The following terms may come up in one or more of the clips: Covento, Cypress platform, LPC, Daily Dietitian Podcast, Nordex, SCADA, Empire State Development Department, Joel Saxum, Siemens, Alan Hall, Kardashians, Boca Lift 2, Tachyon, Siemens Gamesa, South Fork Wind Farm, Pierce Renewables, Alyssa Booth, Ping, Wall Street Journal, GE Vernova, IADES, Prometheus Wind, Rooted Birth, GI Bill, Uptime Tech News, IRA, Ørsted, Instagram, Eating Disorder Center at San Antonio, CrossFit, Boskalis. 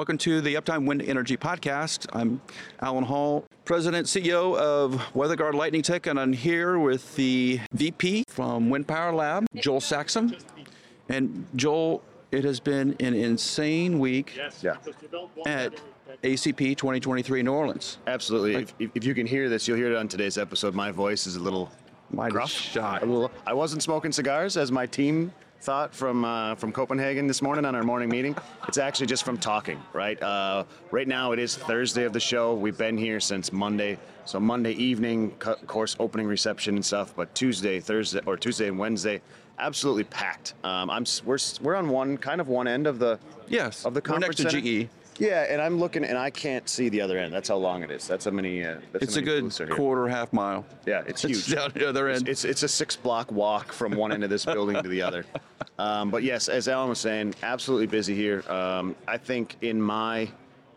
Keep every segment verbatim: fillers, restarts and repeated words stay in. Welcome to the Uptime Wind Energy Podcast. I'm Alan Hall, President, C E O of WeatherGuard Lightning Tech, and I'm here with the V P from Wind Power Lab, Joel Saxum. And Joel, it has been an insane week yes. yeah. at A C P twenty twenty-three in New Orleans. Absolutely. Like, if, if you can hear this, you'll hear it on today's episode. My voice is a little gruff. Shot. A little, I wasn't smoking cigars, as my team thought from uh, from Copenhagen this morning on our morning meeting. It's actually just from talking, right? Uh, right now it is Thursday of the show. We've been here since Monday. So Monday evening, of course, opening reception and stuff, but Tuesday, Thursday, or Tuesday and Wednesday, absolutely packed. Um, I'm we're we're on one kind of one end of the yes of the conference. We're next to G E. Yeah, and I'm looking, and I can't see the other end. That's how long it is. That's how many. Uh, that's it's how many a good quarter, half mile. Yeah, it's, it's huge. Down the other end. It's it's, it's a six block walk from one end of this building to the other. Um, but yes, as Alan was saying, absolutely busy here. Um, I think in my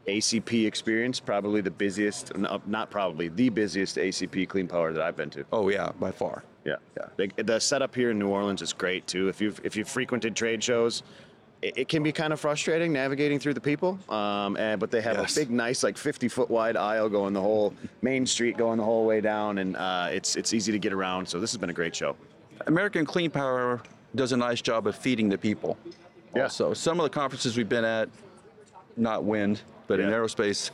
A C P experience, probably the busiest, not probably the busiest A C P Clean Power that I've been to. Oh yeah, by far. Yeah, yeah. The, the setup here in New Orleans is great too. If you've if you've frequented trade shows, it can be kind of frustrating navigating through the people, um, and, but they have yes. a big, nice, like fifty-foot wide aisle going the whole main street, going the whole way down, and uh, it's it's easy to get around. So this has been a great show. American Clean Power does a nice job of feeding the people. Yeah. Also, some of the conferences we've been at, not wind, but yeah. in aerospace,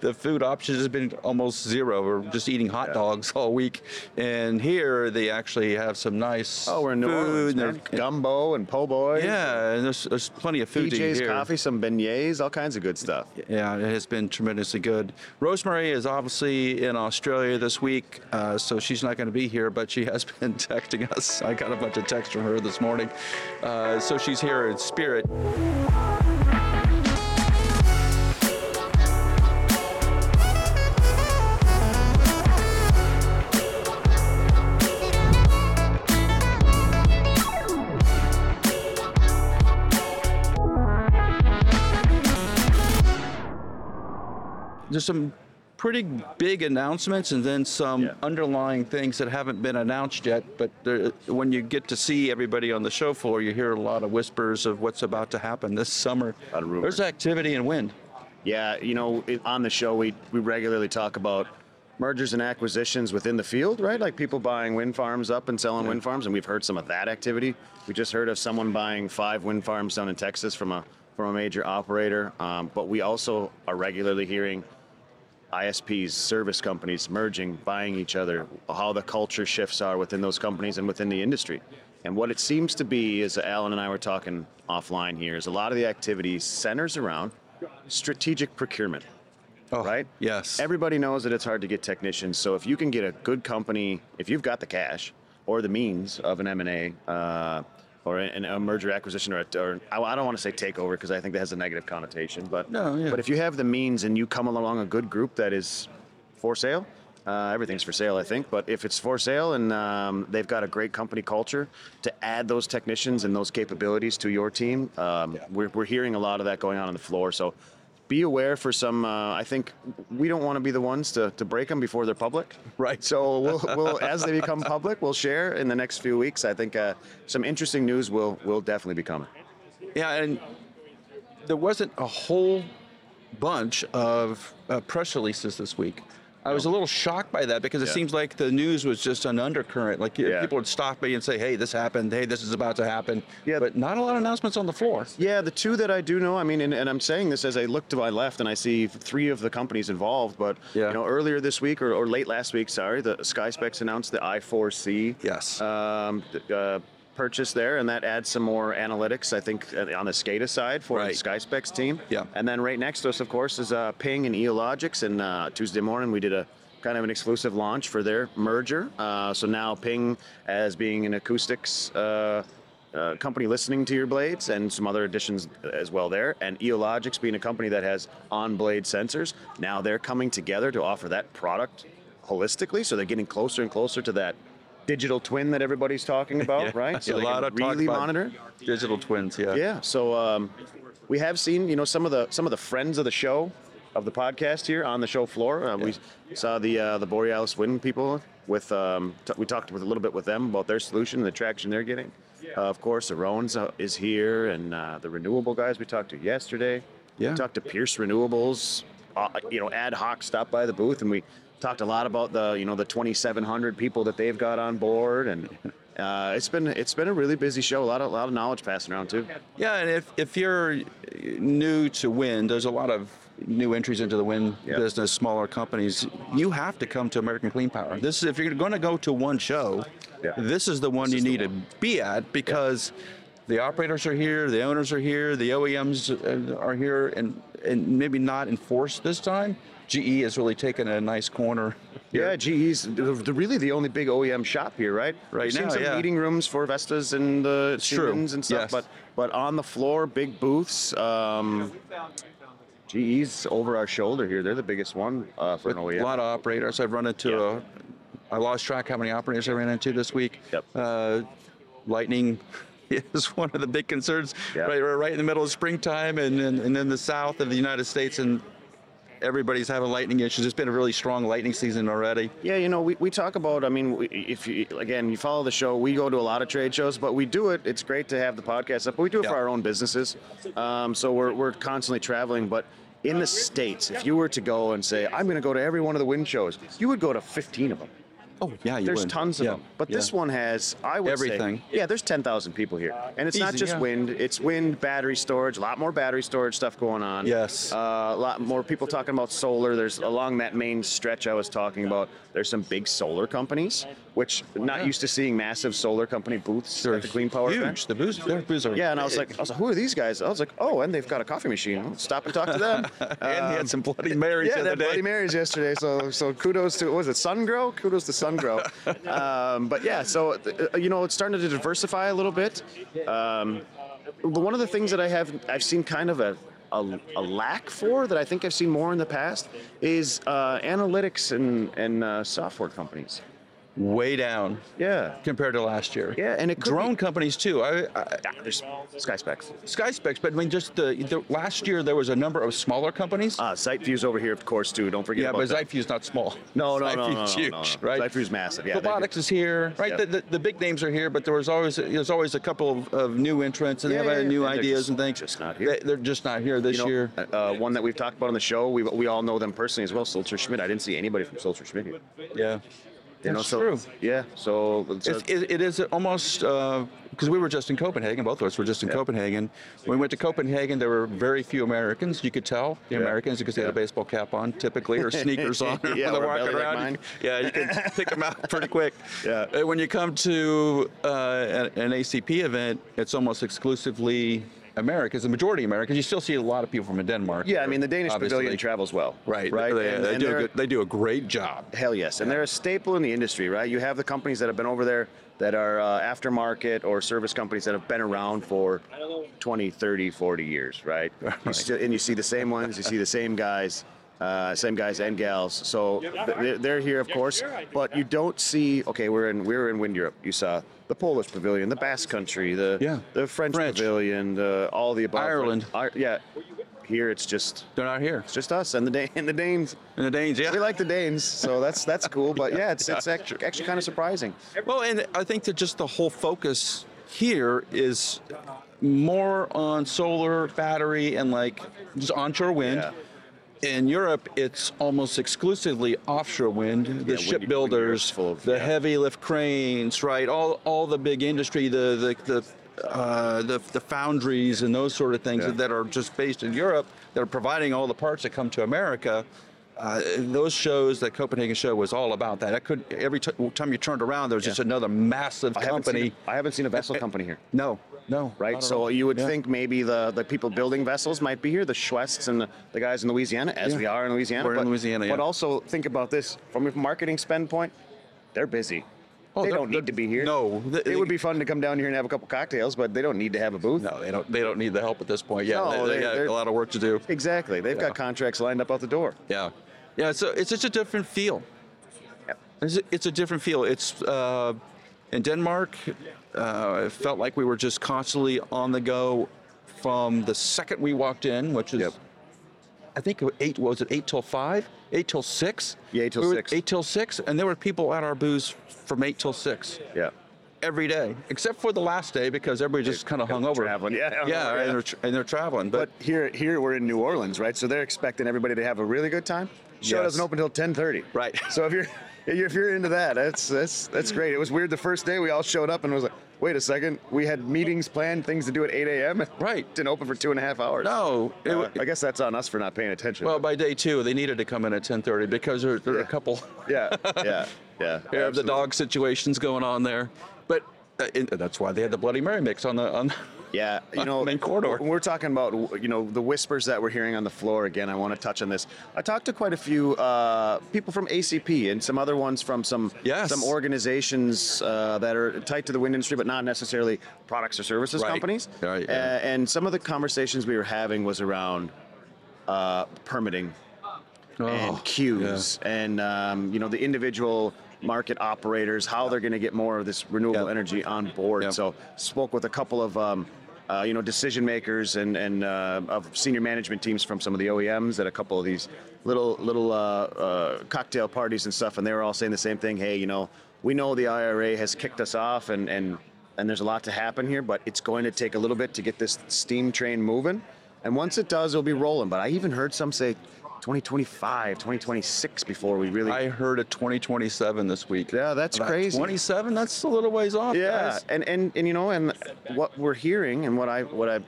the food options has been almost zero. We're just eating hot yeah. dogs all week, and here they actually have some nice oh, we're in New food. Orleans, and gumbo and po' boys. Yeah, and there's, there's plenty of food P J's, to eat here. Coffee, some beignets, all kinds of good stuff. Yeah, it has been tremendously good. Rosemary is obviously in Australia this week, uh, so she's not going to be here, but she has been texting us. I got a bunch of texts from her this morning, uh, so she's here in spirit. There's some pretty big announcements and then some yeah. underlying things that haven't been announced yet, but there, when you get to see everybody on the show floor, you hear a lot of whispers of what's about to happen this summer. A lot of rumors. There's activity and wind. Yeah, you know, it, on the show we, we regularly talk about mergers and acquisitions within the field, right? Like people buying wind farms up and selling yeah. wind farms, and we've heard some of that activity. We just heard of someone buying five wind farms down in Texas from a, from a major operator, um, but we also are regularly hearing I S Ps, service companies, merging, buying each other, how the culture shifts are within those companies and within the industry. And what it seems to be is, Alan and I were talking offline here, is a lot of the activity centers around strategic procurement, oh, right? Yes. Everybody knows that it's hard to get technicians, so if you can get a good company, if you've got the cash or the means of an M and A, uh, or a merger acquisition, or, a, or I don't want to say takeover because I think that has a negative connotation, but no, yeah. but if you have the means and you come along a good group that is for sale, uh, everything's for sale I think, but if it's for sale and um, they've got a great company culture to add those technicians and those capabilities to your team, um, yeah. we're, we're hearing a lot of that going on on the floor. So be aware for some, uh, I think we don't want to be the ones to, to break them before they're public. Right. So we'll, we'll as they become public, we'll share in the next few weeks. I think uh, some interesting news will, will definitely be coming. Yeah, and there wasn't a whole bunch of uh, press releases this week. I was a little shocked by that because it yeah. seems like the news was just an undercurrent. Like yeah. people would stop me and say, hey, this happened. Hey, this is about to happen. Yeah, but not a lot of announcements on the floor. Yeah, the two that I do know, I mean, and, and I'm saying this as I look to my left and I see three of the companies involved, but yeah. you know, earlier this week or, or late last week, sorry, the SkySpecs announced the I four C. Yes. Um, uh, purchase there, and that adds some more analytics, I think, on the SCADA side for right. the SkySpecs team. Yeah. And then right next to us, of course, is uh, Ping and eologix, and uh, Tuesday morning we did a kind of an exclusive launch for their merger. Uh, so now Ping, as being an acoustics uh, uh, company listening to your blades, and some other additions as well there, and eologix being a company that has on-blade sensors, now they're coming together to offer that product holistically, so they're getting closer and closer to that digital twin that everybody's talking about, yeah. right? So a they lot can of really monitor digital twins, yeah. Yeah. So um, we have seen, you know, some of the some of the friends of the show, of the podcast here on the show floor. Uh, yeah. We saw the uh, the Borealis wind people with. Um, t- we talked with a little bit with them about their solution and the traction they're getting. Uh, of course, the Roan's uh, is here, and uh, the renewable guys we talked to yesterday. Yeah. Talked to Pierce Renewables, uh, you know, ad hoc stopped by the booth, and we talked a lot about the, you know, the twenty-seven hundred people that they've got on board, and uh, it's been it's been a really busy show. A lot of a lot of knowledge passing around too. Yeah, and if if you're new to wind, there's a lot of new entries into the wind yep. business, smaller companies. You have to come to American Clean Power. This is, if you're going to go to one show, yeah. this is the one this you need one. to be at, because. Yeah. The operators are here, the owners are here, the O E Ms are here, and, and maybe not enforced this time. G E has really taken a nice corner here. Yeah, G E's really the only big O E M shop here, right? Right We've now, seen some yeah. meeting rooms for Vestas and the Siemens and stuff, yes. but but on the floor, big booths. Um, G E's over our shoulder here. They're the biggest one uh, for With an O E M. A lot of operators. I've run into, yeah. a, I lost track how many operators I ran into this week. Yep. Uh, Lightning is one of the big concerns. Yep. Right, we're right in the middle of springtime, and and, and in the south of the United States, and everybody's having lightning issues. It's been a really strong lightning season already. Yeah, you know, we, we talk about, I mean, we, if you, again, you follow the show, we go to a lot of trade shows, but we do it. It's great to have the podcast up, but we do it yep. for our own businesses. Um, so we're we're constantly traveling, but in the States, if you were to go and say, I'm going to go to every one of the wind shows, you would go to fifteen of them. Oh, yeah, you There's win. tons of yeah. them. But yeah. this one has, I would Everything. say, yeah, there's ten thousand people here. And it's Easy, not just yeah. wind. It's wind, battery storage, a lot more battery storage stuff going on. Yes. Uh, a lot more people talking about solar. There's, along that main stretch I was talking about, there's some big solar companies, which not yeah. used to seeing massive solar company booths they're at the Clean Power huge. event. The booths, their booths are Yeah, and I was like, I was like, who are these guys? I was like, oh, and they've got a coffee machine. I'll stop and talk to them. And um, he had some Bloody Marys yeah, the other day. Yeah, Bloody Marys yesterday. So so kudos to, what was it, SunGrow? Kudos to SunGrow. um, but yeah, so, you know, it's starting to diversify a little bit. Um, one of the things that I have, I've seen kind of a, a, a lack for that I think I've seen more in the past is uh, analytics and, and uh, software companies. Way down. Yeah. Compared to last year. Yeah, and it could drone be. companies too. I, I, yeah, there's SkySpecs. SkySpecs, but I mean, just the, the last year there was a number of smaller companies. Uh, SiteView's over here, of course, too. Don't forget. Yeah, about but that. SiteView's not small. No, no, no, no, huge, no, no, no. Right? SiteView's massive. Yeah. Robotics is here, right? Yep. The, the the big names are here, but there was always there's always a couple of, of new entrants and yeah, they have yeah, new ideas just, and things. Just not here. They, they're just not here this you know, year. Uh, one that we've talked about on the show, we we all know them personally as well. Solcher Schmidt. I didn't see anybody from Solcher Schmidt here. Yeah. You know, That's so, true. Yeah, so... It's, it's, it, it is almost, because uh, we were just in Copenhagen, both of us were just in yeah. Copenhagen. When we went to Copenhagen, there were very few Americans, you could tell. The yeah. Americans, because they yeah. had a baseball cap on, typically, or sneakers on. yeah, when they're walking around. Like you, yeah, you can pick them out pretty quick. Yeah. And when you come to uh, an A C P event, it's almost exclusively... Americans, the majority Americans, you still see a lot of people from Denmark. Yeah, I mean, the Danish obviously. pavilion travels well. Right, right. They, and, they, and do a good, they do a great job. Hell yes, and yeah. they're a staple in the industry, right? You have the companies that have been over there that are uh, aftermarket or service companies that have been around for twenty, thirty, forty years, right? right. You still, and you see the same ones, you see the same guys, uh, same guys and gals. So th- they're here, of course, but you don't see, okay, we're in, we're in Wind Europe, you saw the Polish pavilion, the Basque Country, the yeah. the French, French pavilion, the, all the above. Ireland. I, yeah, here it's just they're not here. It's just us and the da- and the Danes and the Danes. Yeah, we like the Danes, so that's that's cool. But yeah, yeah it's yeah. it's actually, actually kind of surprising. Well, and I think that just the whole focus here is more on solar, battery, and like just onshore wind. Yeah. In Europe, it's almost exclusively offshore wind. The yeah, shipbuilders, of, the yeah. heavy lift cranes, right? All, all the big industry, the the the, uh, the, the foundries and those sort of things yeah. that are just based in Europe that are providing all the parts that come to America. Uh, those shows, the Copenhagen show was all about that. I could every t- time you turned around, there was yeah. just another massive I company. Haven't a, I haven't seen a vessel company here. No. No, right? So you would yeah. think maybe the, the people building vessels might be here, the Schwests and the, the guys in Louisiana, as yeah. we are in Louisiana. We're but, in Louisiana, yeah. But also think about this, from a marketing spend point, they're busy. Oh, they don't need to be here. No. They, it would be fun to come down here and have a couple cocktails, but they don't need to have a booth. No, they don't They don't need the help at this point. Yeah, no, they, they, they got a lot of work to do. Exactly. They've yeah. got contracts lined up out the door. Yeah. Yeah, so it's such a different feel. Yeah. It's, a, it's a different feel. It's uh, in Denmark... Uh, it felt like we were just constantly on the go from the second we walked in, which is, yep. I think, eight. What was it, eight till five? Eight till six? Yeah, eight till we six. Eight till six, and there were people at our booths from eight till six. Yeah. every day, except for the last day because everybody just kind of hung over. Traveling, yeah, yeah, over, yeah. And, they're, and they're traveling. But, but here, here we're in New Orleans, right? So they're expecting everybody to have a really good time. Show yes. doesn't open until ten thirty. Right. So if you're if you're into that, that's that's that's great. It was weird the first day we all showed up and it was like, wait a second, we had meetings planned, things to do at eight a.m. Right. Didn't open for two and a half hours. No. It, uh, I guess that's on us for not paying attention. Well, by day two, they needed to come in at ten thirty because there, there yeah. are a couple. Yeah, yeah, yeah. We have the dog situations going on there. But uh, it, that's why they had the Bloody Mary mix on the on. The Yeah, you know, main corridor. We're talking about, you know, the whispers that we're hearing on the floor. Again, I want to touch on this. I talked to quite a few uh, people from A C P and some other ones from some yes. some organizations uh, that are tied to the wind industry, but not necessarily products or services right. companies. Right, yeah. uh, and some of the conversations we were having was around uh, permitting oh, and queues yeah. and, um, you know, the individual market operators, how they're going to get more of this renewable yep. energy on board. Yep. So spoke with a couple of... Um, Uh, you know, decision makers and and uh, of senior management teams from some of the O E Ms at a couple of these little little uh, uh, cocktail parties and stuff, and they were all saying the same thing. Hey, you know, we know the I R A has kicked us off, and and and there's a lot to happen here, but it's going to take a little bit to get this steam train moving. And once it does, it'll be rolling. But I even heard some say twenty twenty-five, twenty twenty-six before we really... I heard a twenty twenty-seven this week. Yeah, that's about crazy. twenty-seven, that's a little ways off, yeah. guys. And, and and you know, and what we're hearing and what I... what I,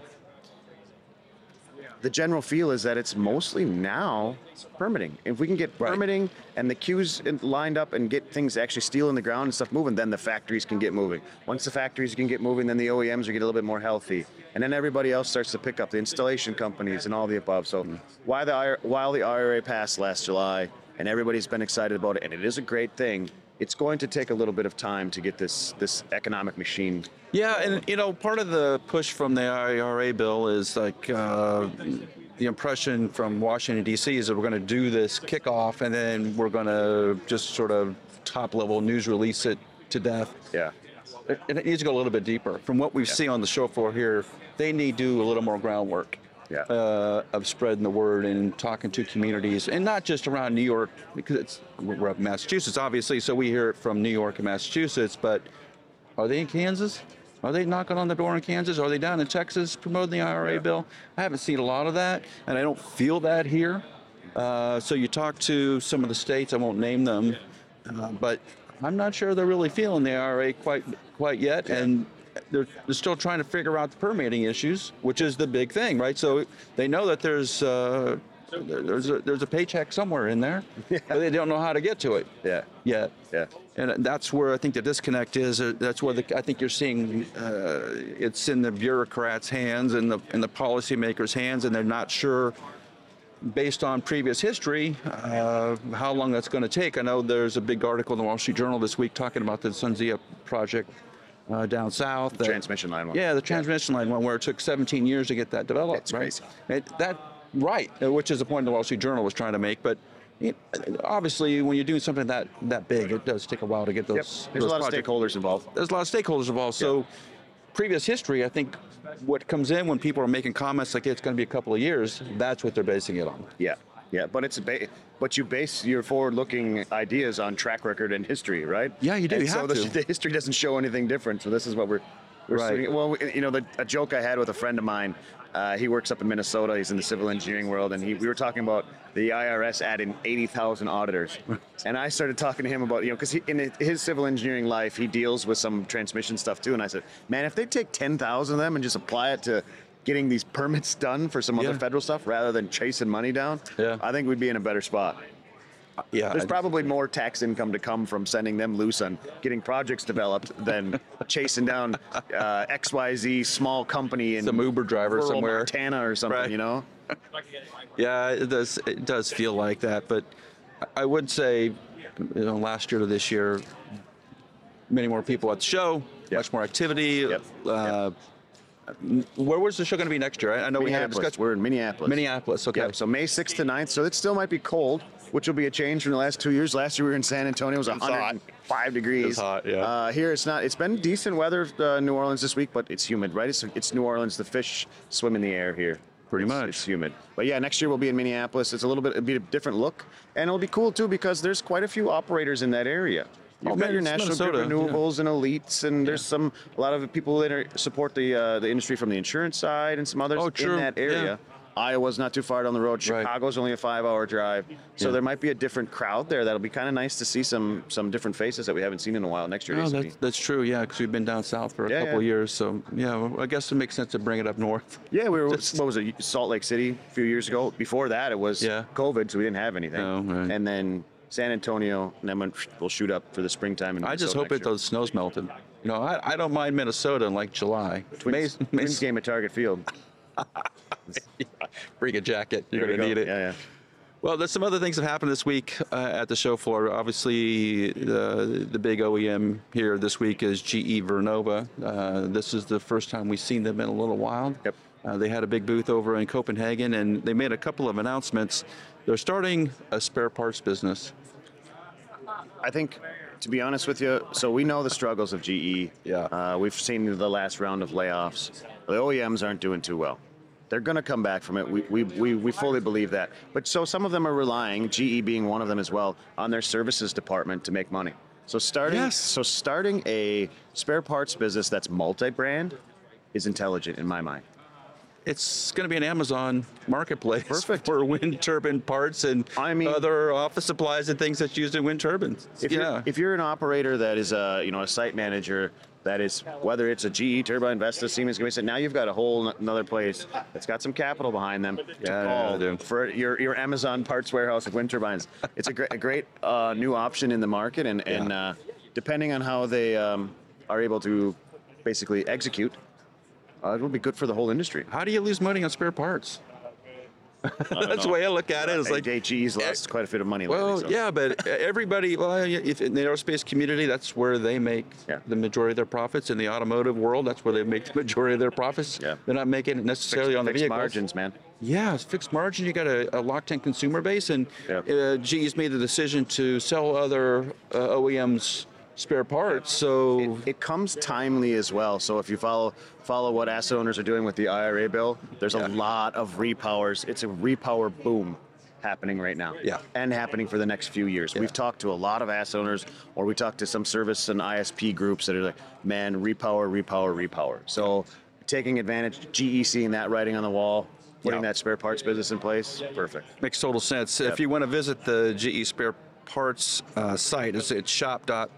the general feel is that it's mostly now permitting. If we can get permitting right. and the queues lined up and get things actually steel in the ground and stuff moving, then the factories can get moving. Once the factories can get moving, then the O E Ms will get a little bit more healthy. And then everybody else starts to pick up, the installation companies and all the above. So mm-hmm. while the while the I R A passed last July and everybody's been excited about it, and it is a great thing, it's going to take a little bit of time to get this this economic machine. Yeah, and you know, part of the push from the I R A bill is like uh, the impression from Washington D C is that we're going to do this kickoff and then we're going to just sort of top level news release it to death. Yeah. And it needs to go a little bit deeper. From what we've yeah. seen on the show floor here, they need to do a little more groundwork yeah. uh, of spreading the word and talking to communities, and not just around New York, because it's, we're up in Massachusetts, obviously, so we hear it from New York and Massachusetts, but are they in Kansas? Are they knocking on the door in Kansas? Are they down in Texas promoting the I R A yeah. bill? I haven't seen a lot of that, and I don't feel that here. Uh, so you talk to some of the states, I won't name them, uh, but I'm not sure they're really feeling the I R A quite quite yet, yeah. and they're, they're still trying to figure out the permitting issues, which is the big thing, right? So they know that there's uh, there's a, there's a paycheck somewhere in there, yeah. but they don't know how to get to it. Yeah, yet. yeah, and that's where I think the disconnect is. That's where the, I think you're seeing uh, it's in the bureaucrats' hands and the and the policymakers' hands, and they're not sure. Based on previous history, uh, how long that's going to take. I know there's a big article in the Wall Street Journal this week talking about the Sun Zia project uh, down south. The that, transmission line one. Yeah, the transmission yeah. line one, where it took seventeen years to get that developed. That's right? Crazy. It, that, right, which is the point the Wall Street Journal was trying to make. But it, obviously, when you're doing something that, that big, it does take a while to get those. Yep. There's those a lot projects. of stakeholders involved. There's a lot of stakeholders involved. So. Yep. Previous history, I think what comes in when people are making comments like it's going to be a couple of years, that's what they're basing it on. Yeah, yeah, but it's a ba- but you base your forward-looking ideas on track record and history, right? Yeah, you do. And you so have the, to. The history doesn't show anything different, so this is what we're, we're right. seeing. Well, you know, the, a joke I had with a friend of mine, uh, he works up in Minnesota, he's in the civil engineering world, and he, we were talking about the I R S adding eighty thousand auditors. And I started talking to him about, you know, because in his civil engineering life, he deals with some transmission stuff too. And I said, man, if they take ten thousand of them and just apply it to getting these permits done for some yeah. other federal stuff rather than chasing money down, yeah. I think we'd be in a better spot. Yeah, there's probably more tax income to come from sending them loose on getting projects developed than chasing down uh, X Y Z small company in some Uber driver somewhere, Montana or something, right. you know? Yeah, it does, it does feel like that. But I would say, you know, last year to this year, many more people at the show, yep. much more activity. Yep. Uh, yep. Where was the show going to be next year? I know we had a discussion. We're in Minneapolis. Minneapolis, okay. Yep, so May sixth to ninth, so it still might be cold, which will be a change from the last two years. Last year we were in San Antonio, it was, it was one hundred five hot. Degrees. It was hot, yeah. Uh, here it's not, it's been decent weather in uh, New Orleans this week, but it's humid, right? It's, it's New Orleans, the fish swim in the air here. Pretty it's, much. It's humid. But yeah, next year we'll be in Minneapolis. It's a little bit, it'll be a different look, and it'll be cool too because there's quite a few operators in that area. You've oh, got your National Grid Renewables yeah. and elites, and yeah. there's some a lot of people that are, support the uh, the industry from the insurance side and some others oh, in that area. Yeah. Iowa's not too far down the road. Chicago's right. only a five-hour drive. So yeah. there might be a different crowd there. That'll be kind of nice to see some some different faces that we haven't seen in a while next year. No, that's, that's true, yeah, because we've been down south for a yeah, couple yeah. years. So, yeah, I guess it makes sense to bring it up north. Yeah, we were, Just, what was it, Salt Lake City a few years ago. Before that, it was yeah. COVID, so we didn't have anything. Oh, right. And then San Antonio, and then we'll shoot up for the springtime. In I just hope it year. those snows melted. You know, I, I don't mind Minnesota in, like, July. Twins, May, May, Twins game at Target Field. Yeah. Bring a jacket, you're going to need it. Yeah, yeah. Well, there's some other things that happened this week uh, at the show floor. Obviously, the, the big O E M here this week is G E Vernova. Uh, this is the first time we've seen them in a little while. Yep. Uh, they had a big booth over in Copenhagen, and they made a couple of announcements. They're starting a spare parts business. I think, to be honest with you, so we know the struggles of G E. Yeah. Uh, we've seen the last round of layoffs. The O E Ms aren't doing too well. They're going to come back from it. We, we we we fully believe that. But so some of them are relying, G E being one of them as well, on their services department to make money. So starting yes. so starting a spare parts business that's multi-brand is intelligent in my mind. It's going to be an Amazon marketplace Perfect. for wind turbine parts and I mean, other office supplies and things that's used in wind turbines. If yeah. you're, if you're an operator that is a you know a site manager. That is, whether it's a G E turbine, Vestas, Siemens Gamesa, now you've got a whole another place that's got some capital behind them to yeah, call yeah, for your your Amazon parts warehouse of wind turbines. It's a great a great uh, new option in the market, and yeah. and uh, depending on how they um, are able to basically execute, uh, it will be good for the whole industry. How do you lose money on spare parts? That's the way I look at it. It's like G E's lost quite a bit of money lately. Well, so. yeah, but everybody, well, if in the aerospace community, that's where they make yeah. the majority of their profits. In the automotive world, that's where they make the majority of their profits. Yeah. They're not making it necessarily fixed, on the fixed vehicles. Margins, man. Yeah, it's fixed margin. You got a, a locked-in consumer base, and yeah. uh, G E's made the decision to sell other uh, O E Ms spare parts, so it, it comes timely as well. So if you follow follow what asset owners are doing with the I R A bill, there's yeah. a lot of repowers. It's a repower boom happening right now, yeah, and happening for the next few years. Yeah. We've talked to a lot of asset owners, or we talked to some service and I S P groups that are like, man, repower, repower, repower. So taking advantage, G E seeing that writing on the wall. Putting yeah. that spare parts business in place, perfect. Makes total sense. Yep. If you want to visit the G E spare parts uh, site, it's at shop dot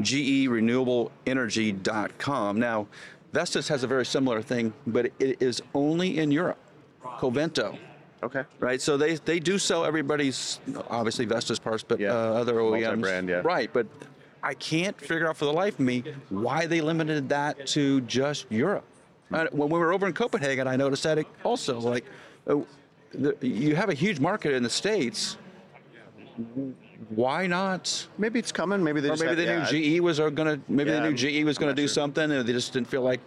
G E renewable energy dot com. Now, Vestas has a very similar thing, but it is only in Europe, Covento. Okay. Right, so they, they do sell everybody's, obviously Vestas parts, but yeah. uh, other O E Ms. Multi-brand, yeah. Right, but I can't figure out for the life of me why they limited that to just Europe. And when we were over in Copenhagen, I noticed that it also, like, uh, the, you have a huge market in the States. Why not? Maybe it's coming. Maybe they, or just maybe have, they yeah. knew G E was going to. Maybe yeah, they knew G E was going to do sure. something, and they just didn't feel like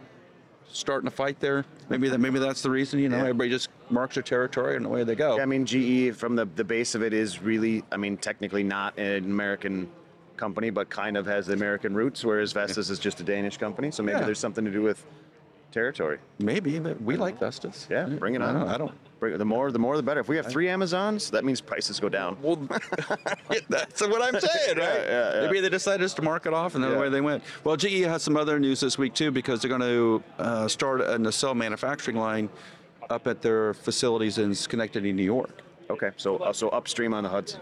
starting a fight there. Maybe that. Maybe that's the reason. You know, yeah. everybody just marks their territory, and away they go. Yeah, I mean, G E from the the base of it is really. I mean, technically not an American company, but kind of has the American roots. Whereas Vestas yeah. is just a Danish company, so maybe yeah. there's something to do with territory. Maybe, but we like Vestas. Yeah, bring it on. I don't. I don't The more, the more, the better. If we have three Amazons, that means prices go down. Well, that's what I'm saying, right? Yeah, yeah, yeah. Maybe they decided just to mark it off, and that's yeah. the way they went. Well, G E has some other news this week, too, because they're going to uh, start a nacelle manufacturing line up at their facilities in Schenectady, New York. Okay, so uh, so upstream on the Hudson.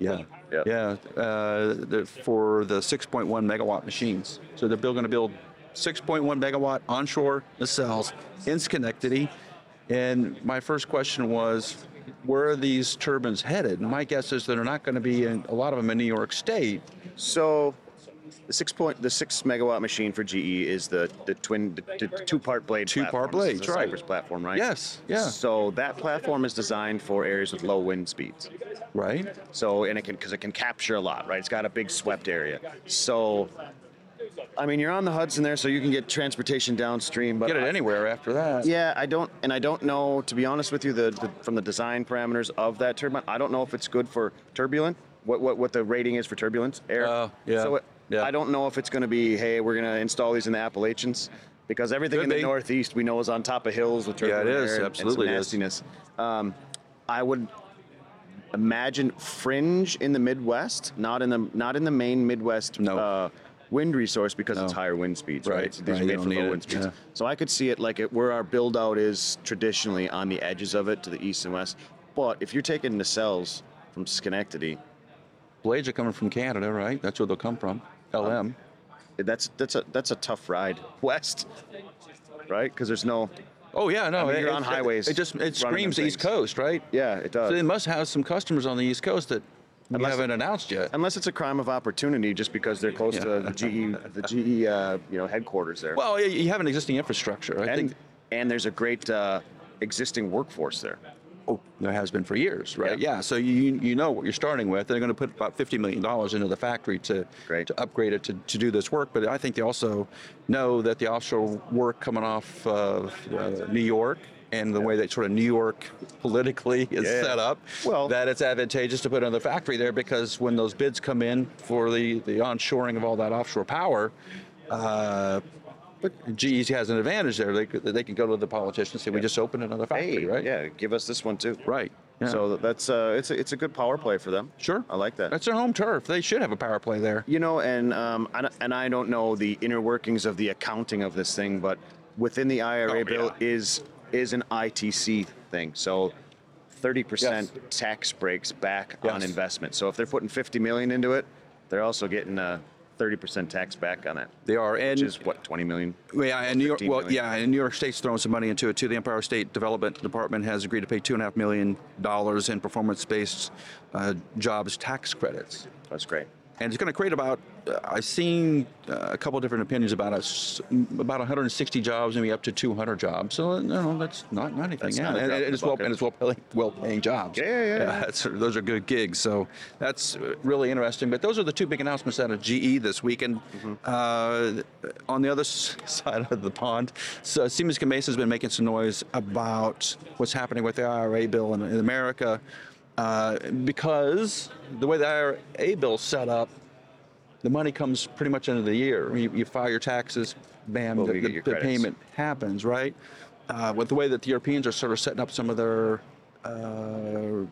Yeah, yeah. yeah. Uh, for the six point one megawatt machines. So they're going to build six point one megawatt onshore nacelles in Schenectady. And my first question was, where are these turbines headed? And my guess is that they're not going to be in a lot of them in New York State. So, the six point the six megawatt machine for G E is the the twin the, the two part blade two platform. part blade right Cypress platform, right? Yes, yeah. So that platform is designed for areas with low wind speeds, right? So and it can because it can capture a lot, right? It's got a big swept area, so. I mean, you're on the Hudson there, so you can get transportation downstream. But get it I, anywhere after that. Yeah, I don't, and I don't know, to be honest with you, the, the from the design parameters of that turbine, I don't know if it's good for turbulent, what what, what the rating is for turbulence, air. Uh, yeah. So it, yeah. I don't know if it's going to be, hey, we're going to install these in the Appalachians, because everything Could in be. the Northeast we know is on top of hills with turbulent yeah, it is. air Absolutely and some nastiness. Is. Um, I would, imagine fringe in the Midwest, not in the not in the main Midwest no. uh, wind resource because no. it's higher wind speeds, right? right? So these right. are made for low wind it. speeds. Yeah. So I could see it like it, where our build out is traditionally on the edges of it to the east and west. But if you're taking nacelles from Schenectady, blades are coming from Canada, right? That's where they'll come from. L M. Um, that's that's a that's a tough ride west, right? Because there's no. Oh yeah, no, I mean, you're it, on highways. It, it just it screams East Coast, right? Yeah, it does. So they must have some customers on the East Coast that unless, we haven't announced yet. Unless it's a crime of opportunity, just because they're close yeah. to the G E, the G E, uh, you know, headquarters there. Well, you have an existing infrastructure, I and, think, and there's a great uh, existing workforce there. Oh, there has been for years, right? Yeah. yeah. So you you know what you're starting with. They're going to put about fifty million dollars into the factory to Great. to upgrade it to, to do this work. But I think they also know that the offshore work coming off of uh, New York and the yeah. way that sort of New York politically is yeah. set up, well, that it's advantageous to put another factory there because when those bids come in for the, the onshoring of all that offshore power, uh, but G E has an advantage there. They they can go to the politicians and say, yeah. we just opened another factory, hey, right? Yeah, give us this one too. Right. Yeah. So that's uh, it's a, it's a good power play for them. Sure, I like that. That's their home turf. They should have a power play there. You know, and um, and, and I don't know the inner workings of the accounting of this thing, but within the I R A oh, bill yeah. is is an I T C thing. So thirty percent yes. tax breaks back yes. on investment. So if they're putting fifty million dollars into it, they're also getting a thirty percent tax back on it. They are, and which is what, twenty million? Yeah, and New York. Well, million. yeah, and New York State's throwing some money into it too. The Empire State Development Department has agreed to pay two and a half million dollars in performance-based uh, jobs tax credits. That's great. And it's going to create about. Uh, I've seen uh, a couple different opinions about us. About one hundred sixty jobs, maybe up to two hundred jobs. So no, that's not, not anything. That's yeah, not and, and it's well and it's well paying, well paying jobs. Yeah, yeah, yeah. yeah that's, those are good gigs. So that's really interesting. But those are the two big announcements out of G E this week. And mm-hmm. uh, on the other side of the pond, so Siemens Gamesa has been making some noise about what's happening with the I R A bill in, in America. Uh, because the way the I R A bill's set up, the money comes pretty much into the year. You, you file your taxes, bam, well, the, the, your the payment happens, right? Uh, with the way that the Europeans are sort of setting up some of their uh,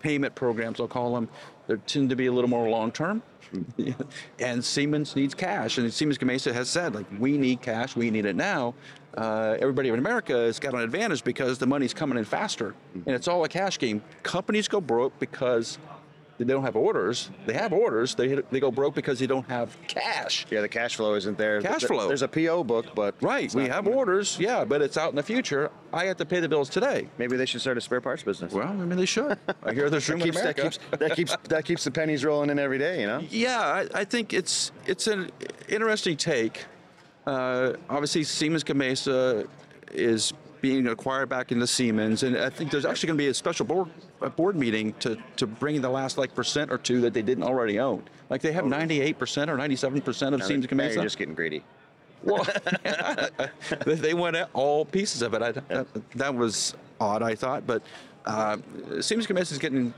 payment programs, I'll call them, they tend to be a little more long-term. And Siemens needs cash. And Siemens Gamesa has said, like, we need cash, we need it now. Uh, everybody in America has got an advantage because the money's coming in faster. Mm-hmm. And it's all a cash game. Companies go broke because they don't have orders. They have orders. They they go broke because they don't have cash. Yeah, the cash flow isn't there. Cash there, flow. There's a P O book, but right. We have coming. orders. Yeah, but it's out in the future. I have to pay the bills today. Maybe they should start a spare parts business. Well, I mean they should. I hear there's room in America. That keeps that keeps that keeps the pennies rolling in every day. You know. Yeah, I, I think it's it's an interesting take. Uh, obviously, Siemens Gamesa is being acquired back into Siemens, and I think there's actually going to be a special board a board meeting to to bring the last like percent or two that they didn't already own. Like they have ninety-eight percent or ninety-seven percent of no, Siemens Gamesa. You're just getting greedy. Well, they went at all pieces of it. I, that, that was odd, I thought, but uh, Siemens Gamesa is getting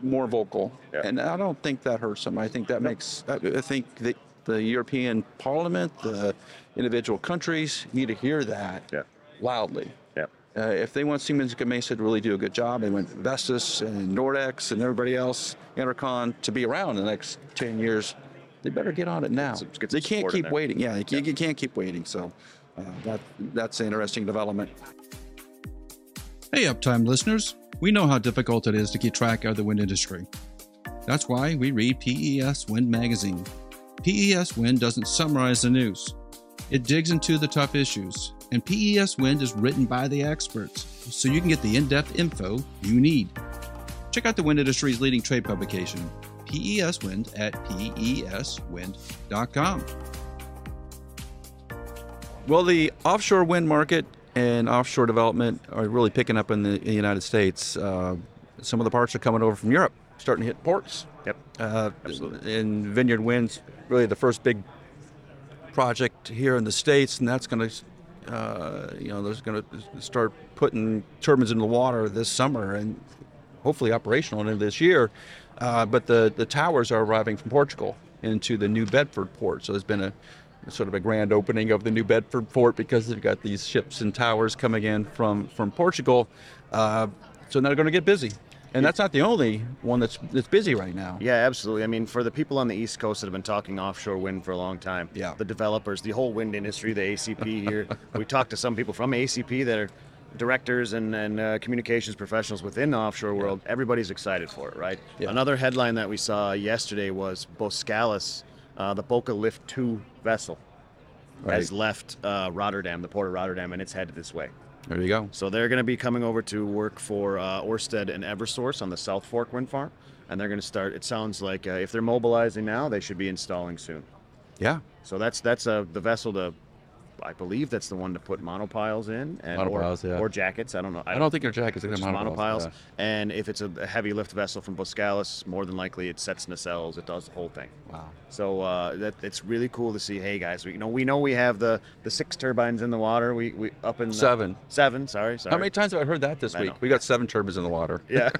more vocal, yeah. and I don't think that hurts them. I think that no. makes. I, I think that the European Parliament, the individual countries need to hear that. Yeah. Loudly. Yep. Uh, if they want Siemens Gamesa to really do a good job, they want Vestas and Nordex and everybody else, Intercon, to be around in the next ten years, they better get on it now. Get some, get some they can't keep waiting. Yeah, they yep. you can't keep waiting. So uh, that that's an interesting development. Hey, Uptime listeners. We know how difficult it is to keep track of the wind industry. That's why we read P E S Wind magazine. P E S Wind doesn't summarize the news. It digs into the tough issues. And P E S Wind is written by the experts, so you can get the in-depth info you need. Check out the wind industry's leading trade publication, P E S Wind, at P E S wind dot com. Well, the offshore wind market and offshore development are really picking up in the, in the United States. Uh, some of the parts are coming over from Europe, starting to hit ports. Yep, uh, absolutely. And Vineyard Wind's really the first big project here in the States, and that's going to Uh, you know, they're going to start putting turbines in the water this summer and hopefully operational in this year. Uh, but the, the towers are arriving from Portugal into the New Bedford port. So there's been a sort of a grand opening of the New Bedford port because they've got these ships and towers coming in from, from Portugal. Uh, so now they're going to get busy. And that's not the only one that's that's busy right now. Yeah, absolutely. I mean, for the people on the East Coast that have been talking offshore wind for a long time, yeah. the developers, the whole wind industry, the A C P here, we talked to some people from A C P that are directors and, and uh, communications professionals within the offshore world, yeah. everybody's excited for it, right? Yeah. Another headline that we saw yesterday was Boskalis, uh, the Boca Lift two vessel, right. has left uh, Rotterdam, the port of Rotterdam, and it's headed this way. There you go. So they're going to be coming over to work for uh, Ørsted and Eversource on the South Fork Wind Farm, and they're going to start, it sounds like, uh, if they're mobilizing now, they should be installing soon. Yeah. So that's that's uh, the vessel to, I believe that's the one to put monopiles in. And monopiles, or, yeah. Or jackets, I don't know. I, I don't think they're jackets, I think they're monopiles. monopiles. Yeah. And if it's a heavy lift vessel from Boskalis, more than likely it sets nacelles, it does the whole thing. Wow. So uh, that it's really cool to see, hey guys, we, you know, we know we have the, the six turbines in the water, we, we up in- Seven. The, seven, sorry, sorry. How many times have I heard that this I week? Know. We got seven turbines in the water. Yeah,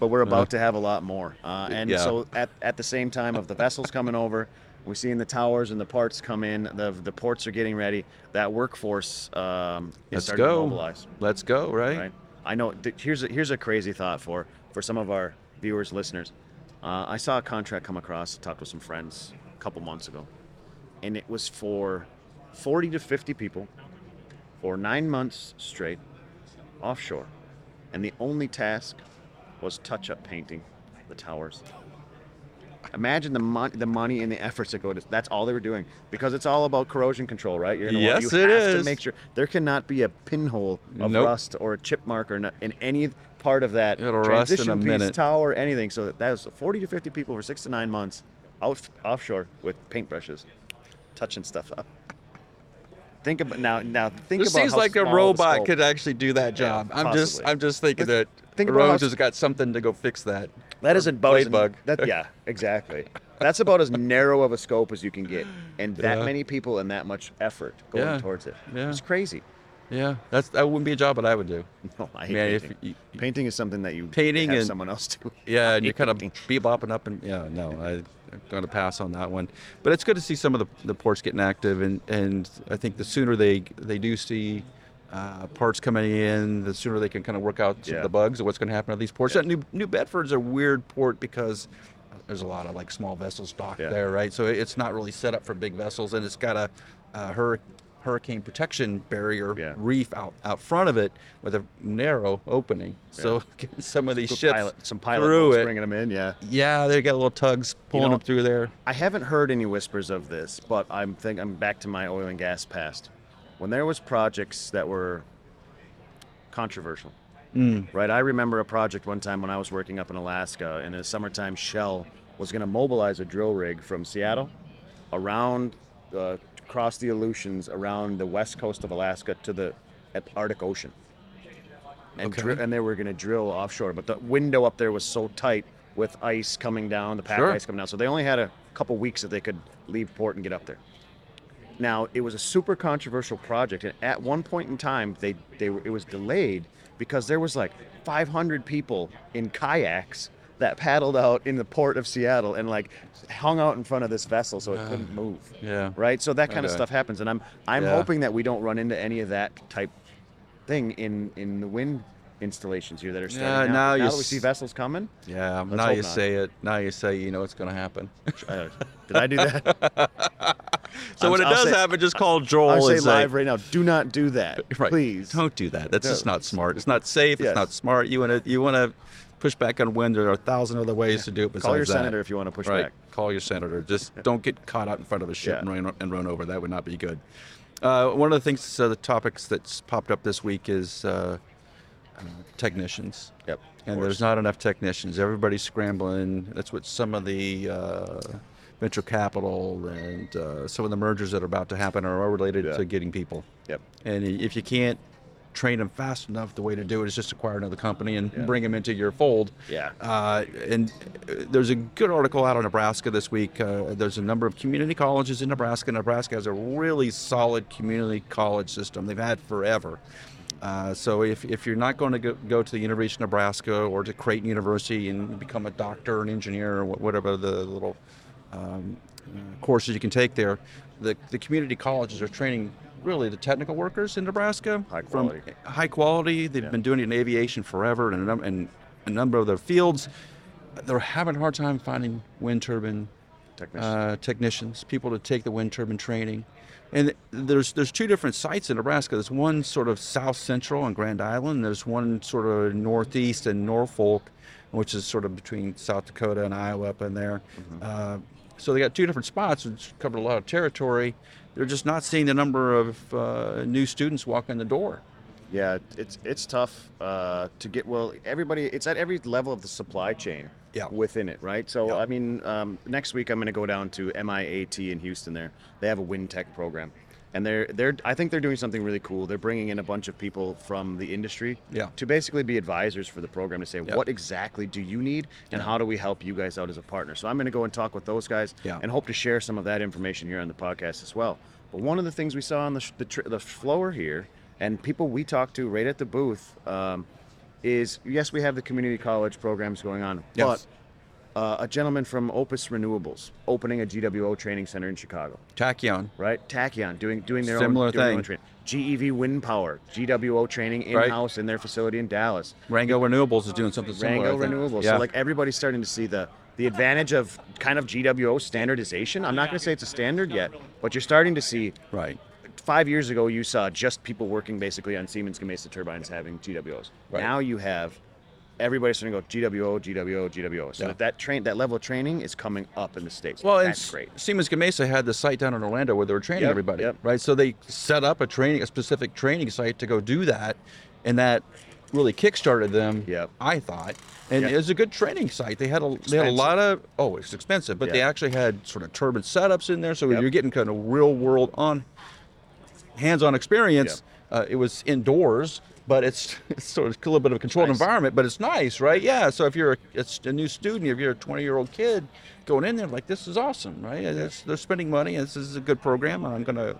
but we're about uh, to have a lot more. Uh, and yeah. so at, at the same time of the vessels coming over, we're seeing the towers and the parts come in. The the ports are getting ready. That workforce um, is starting to mobilize. Let's go, right? right? I know. Th- here's a, here's a crazy thought for, for some of our viewers, listeners. Uh, I saw a contract come across. I talked with some friends a couple months ago, and it was for forty to fifty people for nine months straight offshore, and the only task was touch-up painting the towers. Imagine the, mon- the money and the efforts that go to, that's all they were doing. Because it's all about corrosion control, right? You're gonna yes, want, you it have is. To make sure, there cannot be a pinhole of nope. rust or a chip mark or not, in any part of that It'll transition rust in a piece, minute. Tower, anything. So that was forty to fifty people for six to nine months out offshore with paintbrushes, touching stuff up. Think about now. Now think this about. It seems how like a robot could actually do that job. Yeah, I'm possibly. just, I'm just thinking but that think Rose has got something to go fix that. That is about as bug. That, yeah, exactly. That's about as narrow of a scope as you can get, and that yeah. many people and that much effort going yeah. towards it. Yeah. It's crazy. Yeah, that's that wouldn't be a job that I would do. No, I hate Man, painting. If you, you, painting is something that you painting have and, someone else do. Yeah, and you're kind of bebopping up and yeah, no, I. I'm going to pass on that one, but it's good to see some of the, the ports getting active, and, and I think the sooner they they do see uh, parts coming in, the sooner they can kind of work out yeah. the bugs of what's going to happen at these ports. Yeah. That New New Bedford's a weird port because there's a lot of like small vessels docked yeah. there, right? So it's not really set up for big vessels, and it's got a, a hur- hurricane protection barrier yeah. reef out, out front of it with a narrow opening. Yeah. So getting some of these ships pilot, some pilot through it, bringing them in, yeah. Yeah, they got little tugs pulling you know, them through there. I haven't heard any whispers of this, but I'm think I'm back to my oil and gas past. When there was projects that were controversial, mm. right? I remember a project one time when I was working up in Alaska, and in the summertime, Shell was going to mobilize a drill rig from Seattle around uh, across the Aleutians, around the west coast of Alaska to the Arctic Ocean. And, okay. dr- and they were going to drill offshore, but the window up there was so tight with ice coming down, the pack sure. ice coming down, so they only had a couple weeks that they could leave port and get up there. Now, it was a super controversial project, and at one point in time, they, they were, it was delayed because there was like five hundred people in kayaks that paddled out in the port of Seattle and like hung out in front of this vessel so it couldn't move. Yeah. Right? So that kind okay. of stuff happens. And I'm I'm yeah. hoping that we don't run into any of that type thing in, in the wind installations here that are starting yeah, now. Now, now that we see vessels coming. Yeah, now you not. say it. Now you say you know it's gonna happen. Did I do that? So I'm, when it I'll does say, happen, just call Joel. I'll say and live say, right now, do not do that. Right. Please. Don't do that. That's no. just not smart. It's not safe, yes. it's not smart. You wanna you wanna push back on wind. There are a thousand other ways yeah. to do it besides that. Call your that. senator if you want to push right. back. Call your senator. Just don't get caught out in front of a ship yeah. and, run, and run over. That would not be good. Uh, one of the things, so the topics that's popped up this week is uh, uh, technicians. Yep. And there's not enough technicians. Everybody's scrambling. That's what some of the uh, venture capital and uh, some of the mergers that are about to happen are all related yeah. to getting people. Yep. And if you can't train them fast enough, the way to do it is just acquire another company and yeah. bring them into your fold. Yeah. Uh, and there's a good article out of Nebraska this week. Uh, there's a number of community colleges in Nebraska. Nebraska has a really solid community college system. They've had forever. Uh, so if, if you're not going to go, go to the University of Nebraska or to Creighton University and become a doctor, an engineer, or whatever the little um, courses you can take there, the, the community colleges are training really the technical workers in Nebraska. High quality. From high quality. They've yeah. been doing it in aviation forever and, and a number of their fields. They're having a hard time finding wind turbine uh, technicians, people to take the wind turbine training. And there's there's two different sites in Nebraska. There's one sort of south central on Grand Island, and there's one sort of northeast in Norfolk, which is sort of between South Dakota and Iowa up in there. Mm-hmm. Uh, so they got two different spots, which covered a lot of territory. They're just not seeing the number of uh, new students walk in the door. Yeah, it's it's tough uh, to get, well, everybody, it's at every level of the supply chain yeah. within it, right? So, yeah. I mean, um, next week I'm going to go down to M I A T in Houston there. They have a wind tech program. And they're they're I think they're doing something really cool. They're bringing in a bunch of people from the industry yeah. to basically be advisors for the program to say, yeah. what exactly do you need and yeah. how do we help you guys out as a partner? So I'm going to go and talk with those guys yeah. and hope to share some of that information here on the podcast as well. But one of the things we saw on the sh- the, tr- the floor here, and people we talked to right at the booth, um, is, yes, we have the community college programs going on, yes. but... Uh, a gentleman from Opus Renewables opening a G W O training center in Chicago. Tachyon. Right? Tachyon, doing doing their Similar own, doing thing. Own training. G E V Wind Power, G W O training in-house right. in their facility in Dallas. Rango Renewables is doing something similar. Rango Renewables. Yeah. So like everybody's starting to see the, the advantage of kind of G W O standardization. I'm not going to say it's a standard yet, but you're starting to see. Right. Five years ago, you saw just people working basically on Siemens Gamesa turbines having G W Os. Right. Now you have... Everybody's starting to go G W O, G W O, G W O. So yeah. that, that train, that level of training is coming up in the States. Well, that's and great. Siemens Gamesa had the site down in Orlando where they were training yep, everybody, yep. right? So they set up a training, a specific training site to go do that, and that really kickstarted them. Yep. I thought, and yep. it was a good training site. They had a expensive. they had a lot of oh, it's expensive, but yep. they actually had sort of turbine setups in there, so yep. you're getting kind of real world on, hands-on experience. Yep. Uh, it was indoors. But it's, it's sort of a little bit of a controlled nice. environment, but it's nice, right? Yeah, so if you're a, it's a new student, if you're a twenty-year-old kid going in there, like, this is awesome, right? It's, they're spending money, and this is a good program, and I'm going to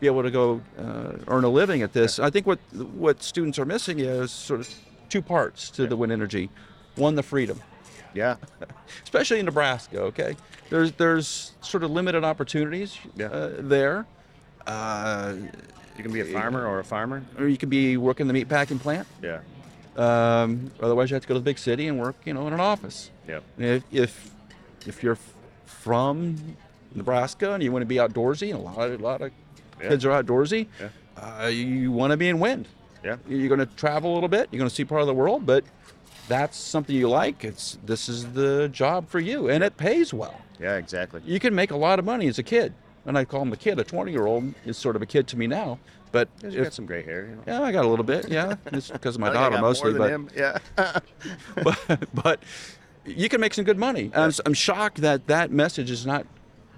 be able to go uh, earn a living at this. Yeah. I think what what students are missing is sort of two parts to yeah. the wind energy. One, the freedom. Yeah. Especially in Nebraska, okay? There's, there's sort of limited opportunities yeah. uh, there. Uh, You can be a farmer or a farmer. Or you could be working the meat packing plant. Yeah. Um, otherwise, you have to go to the big city and work, you know, in an office. Yeah. If, if if you're from Nebraska and you want to be outdoorsy, and a lot of, a lot of yeah. kids are outdoorsy, yeah. uh, you want to be in wind. Yeah. You're going to travel a little bit. You're going to see part of the world, but that's something you like. It's this is the job for you, and it pays well. Yeah, exactly. You can make a lot of money as a kid. And I call him a kid. A twenty-year-old is sort of a kid to me now. But you if, got some gray hair. You know. Yeah, I got a little bit. Yeah, it's because of my daughter I got mostly. More than but, him. Yeah. but but you can make some good money. Yeah. I'm, I'm shocked that that message is not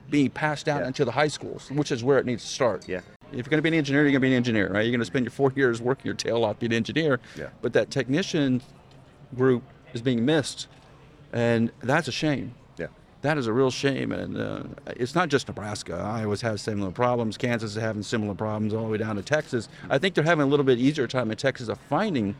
being passed out yeah. into the high schools, which is where it needs to start. Yeah. If you're going to be an engineer, you're going to be an engineer, right? You're going to spend your four years working your tail off being an engineer. Yeah. But that technician group is being missed, and that's a shame. That is a real shame, and uh, it's not just Nebraska. Iowa has similar problems. Kansas is having similar problems all the way down to Texas. I think they're having a little bit easier time in Texas of finding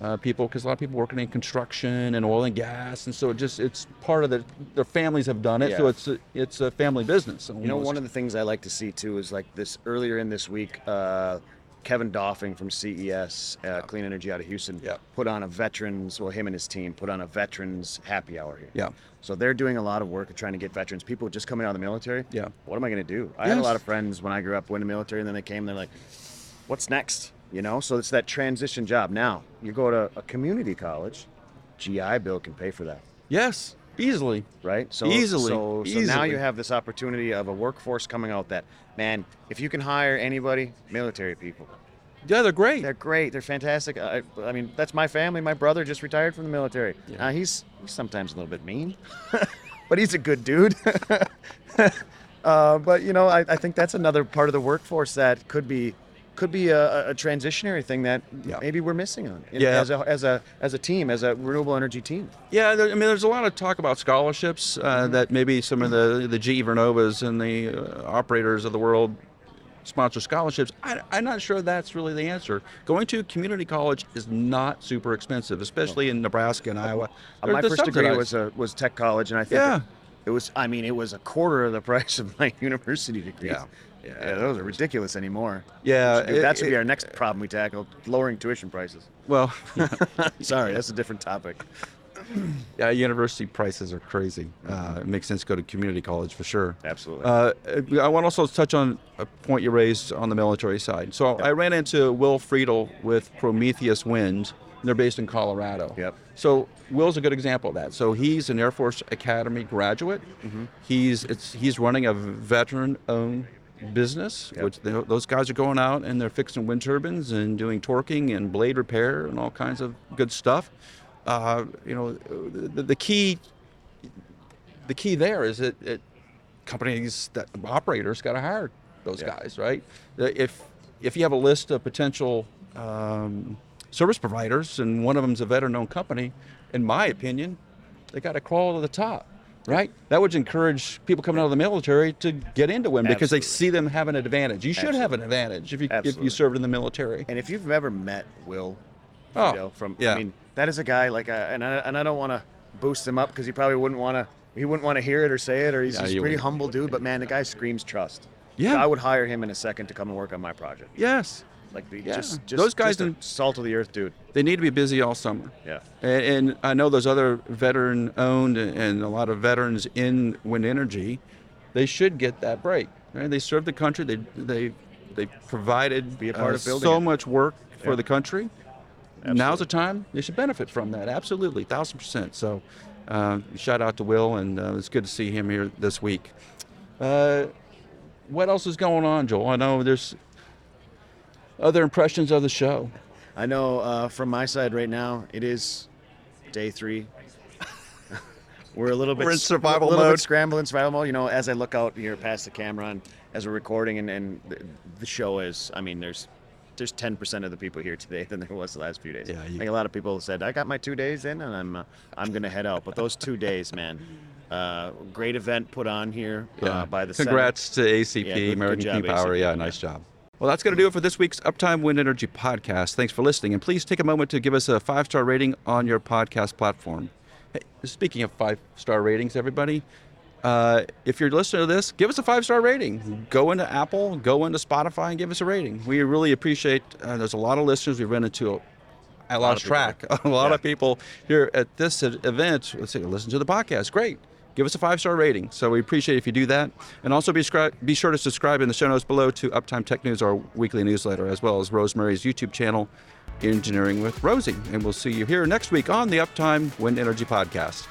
uh, people because a lot of people working in construction and oil and gas, and so it just it's part of the their families have done it, yeah. so it's a, it's a family business. Almost. You know, one of the things I like to see too is like this earlier in this week. Uh, Kevin Doffing from C E S, uh, yep. Clean Energy out of Houston, yep. put on a veterans, well, him and his team put on a veterans happy hour here. Yeah. So they're doing a lot of work of trying to get veterans, people just coming out of the military. Yeah. What am I going to do? I yes. had a lot of friends when I grew up in the military, and then they came and they're like, what's next? You know, so it's that transition job. Now, you go to a community college, G I Bill can pay for that. Yes, easily. Right? So Easily. So, so easily. Now you have this opportunity of a workforce coming out that, man, if you can hire anybody, military people. Yeah, they're great. They're great. They're fantastic. I, I mean, that's my family. My brother just retired from the military. Yeah. Uh, he's, he's sometimes a little bit mean, but he's a good dude. uh, but, you know, I, I think that's another part of the workforce that could be could be a, a transitionary thing that yeah. maybe we're missing on in, yeah. as, a, as a as a team, as a renewable energy team. Yeah, there, I mean, there's a lot of talk about scholarships uh, mm-hmm. that maybe some of the, the G E Vernovas and the uh, operators of the world sponsor scholarships. I, I'm not sure that's really the answer. Going to community college is not super expensive, especially in Nebraska and Iowa. Uh, my first degree was a, was tech college, and I think yeah. It was, I mean, it was a quarter of the price of my university degree. Yeah. Yeah, yeah, those are ridiculous anymore. Yeah. It, that should be it, our next problem we tackle, lowering tuition prices. Well, sorry, that's a different topic. Yeah, university prices are crazy. Uh, it makes sense to go to community college for sure. Absolutely. Uh, I want to also touch on a point you raised on the military side. So yep. I ran into Will Friedl with Prometheus Wind. They're based in Colorado. Yep. So Will's a good example of that. So he's an Air Force Academy graduate. Mm-hmm. He's it's, he's running a veteran-owned business, yep. which they, those guys are going out and they're fixing wind turbines and doing torquing and blade repair and all kinds of good stuff. Uh, you know, the, the key, the key there is that, that companies, that operators, got to hire those yeah. guys, right? If if you have a list of potential um, service providers and one of them's a veteran-owned company, in my opinion, they got to crawl to the top, right? That would encourage people coming out of the military to get into wind because they see them have an advantage. You should Absolutely. have an advantage if you Absolutely. if you served in the military. And if you've ever met Will, oh, you know, from yeah. I mean. That is a guy like, a, and I, and I don't want to boost him up because he probably wouldn't want to. He wouldn't want to hear it or say it, or he's yeah, just a pretty humble dude. But man, the guy screams trust. Yeah, so I would hire him in a second to come and work on my project. Yes, like the, yeah. just, just those guys, just a salt of the earth, dude. They need to be busy all summer. Yeah, and, and I know those other veteran-owned and a lot of veterans in wind energy, they should get that break. Right? They served the country. They they they provided be a part uh, of building so it. much work yeah. for the country. Absolutely. Now's the time. They should benefit from that. Absolutely, thousand percent. So, uh, shout out to Will, and uh, it's good to see him here this week. Uh, what else is going on, Joel? I know there's other impressions of the show. I know uh, from my side right now, it is day three. We're a little bit we're in survival a little mode. Bit scrambling survival mode. You know, as I look out here past the camera, and as we're recording, and, and the show is. I mean, there's. There's ten percent of the people here today than there was the last few days. Yeah, you... like a lot of people said, I got my two days in and I'm uh, I'm gonna head out. But those two days, man, uh, great event put on here uh, yeah. by the. Congrats Senate. to A C P, yeah, good, American good job, Peak Power. A C P. Yeah, nice job. Well, that's gonna do it for this week's Uptime Wind Energy Podcast. Thanks for listening, and please take a moment to give us a five-star rating on your podcast platform. Hey, speaking of five-star ratings, everybody. Uh, if you're listening to this, give us a five-star rating. Go into Apple, go into Spotify, and give us a rating. We really appreciate, uh, there's a lot of listeners. We've run into a, a lot of track, a lot yeah. of people here at this event. Let's see, listen to the podcast. Great. Give us a five-star rating. So we appreciate if you do that. And also be, scri- be sure to subscribe in the show notes below to Uptime Tech News, our weekly newsletter, as well as Rosemary's YouTube channel, Engineering with Rosie. And we'll see you here next week on the Uptime Wind Energy Podcast.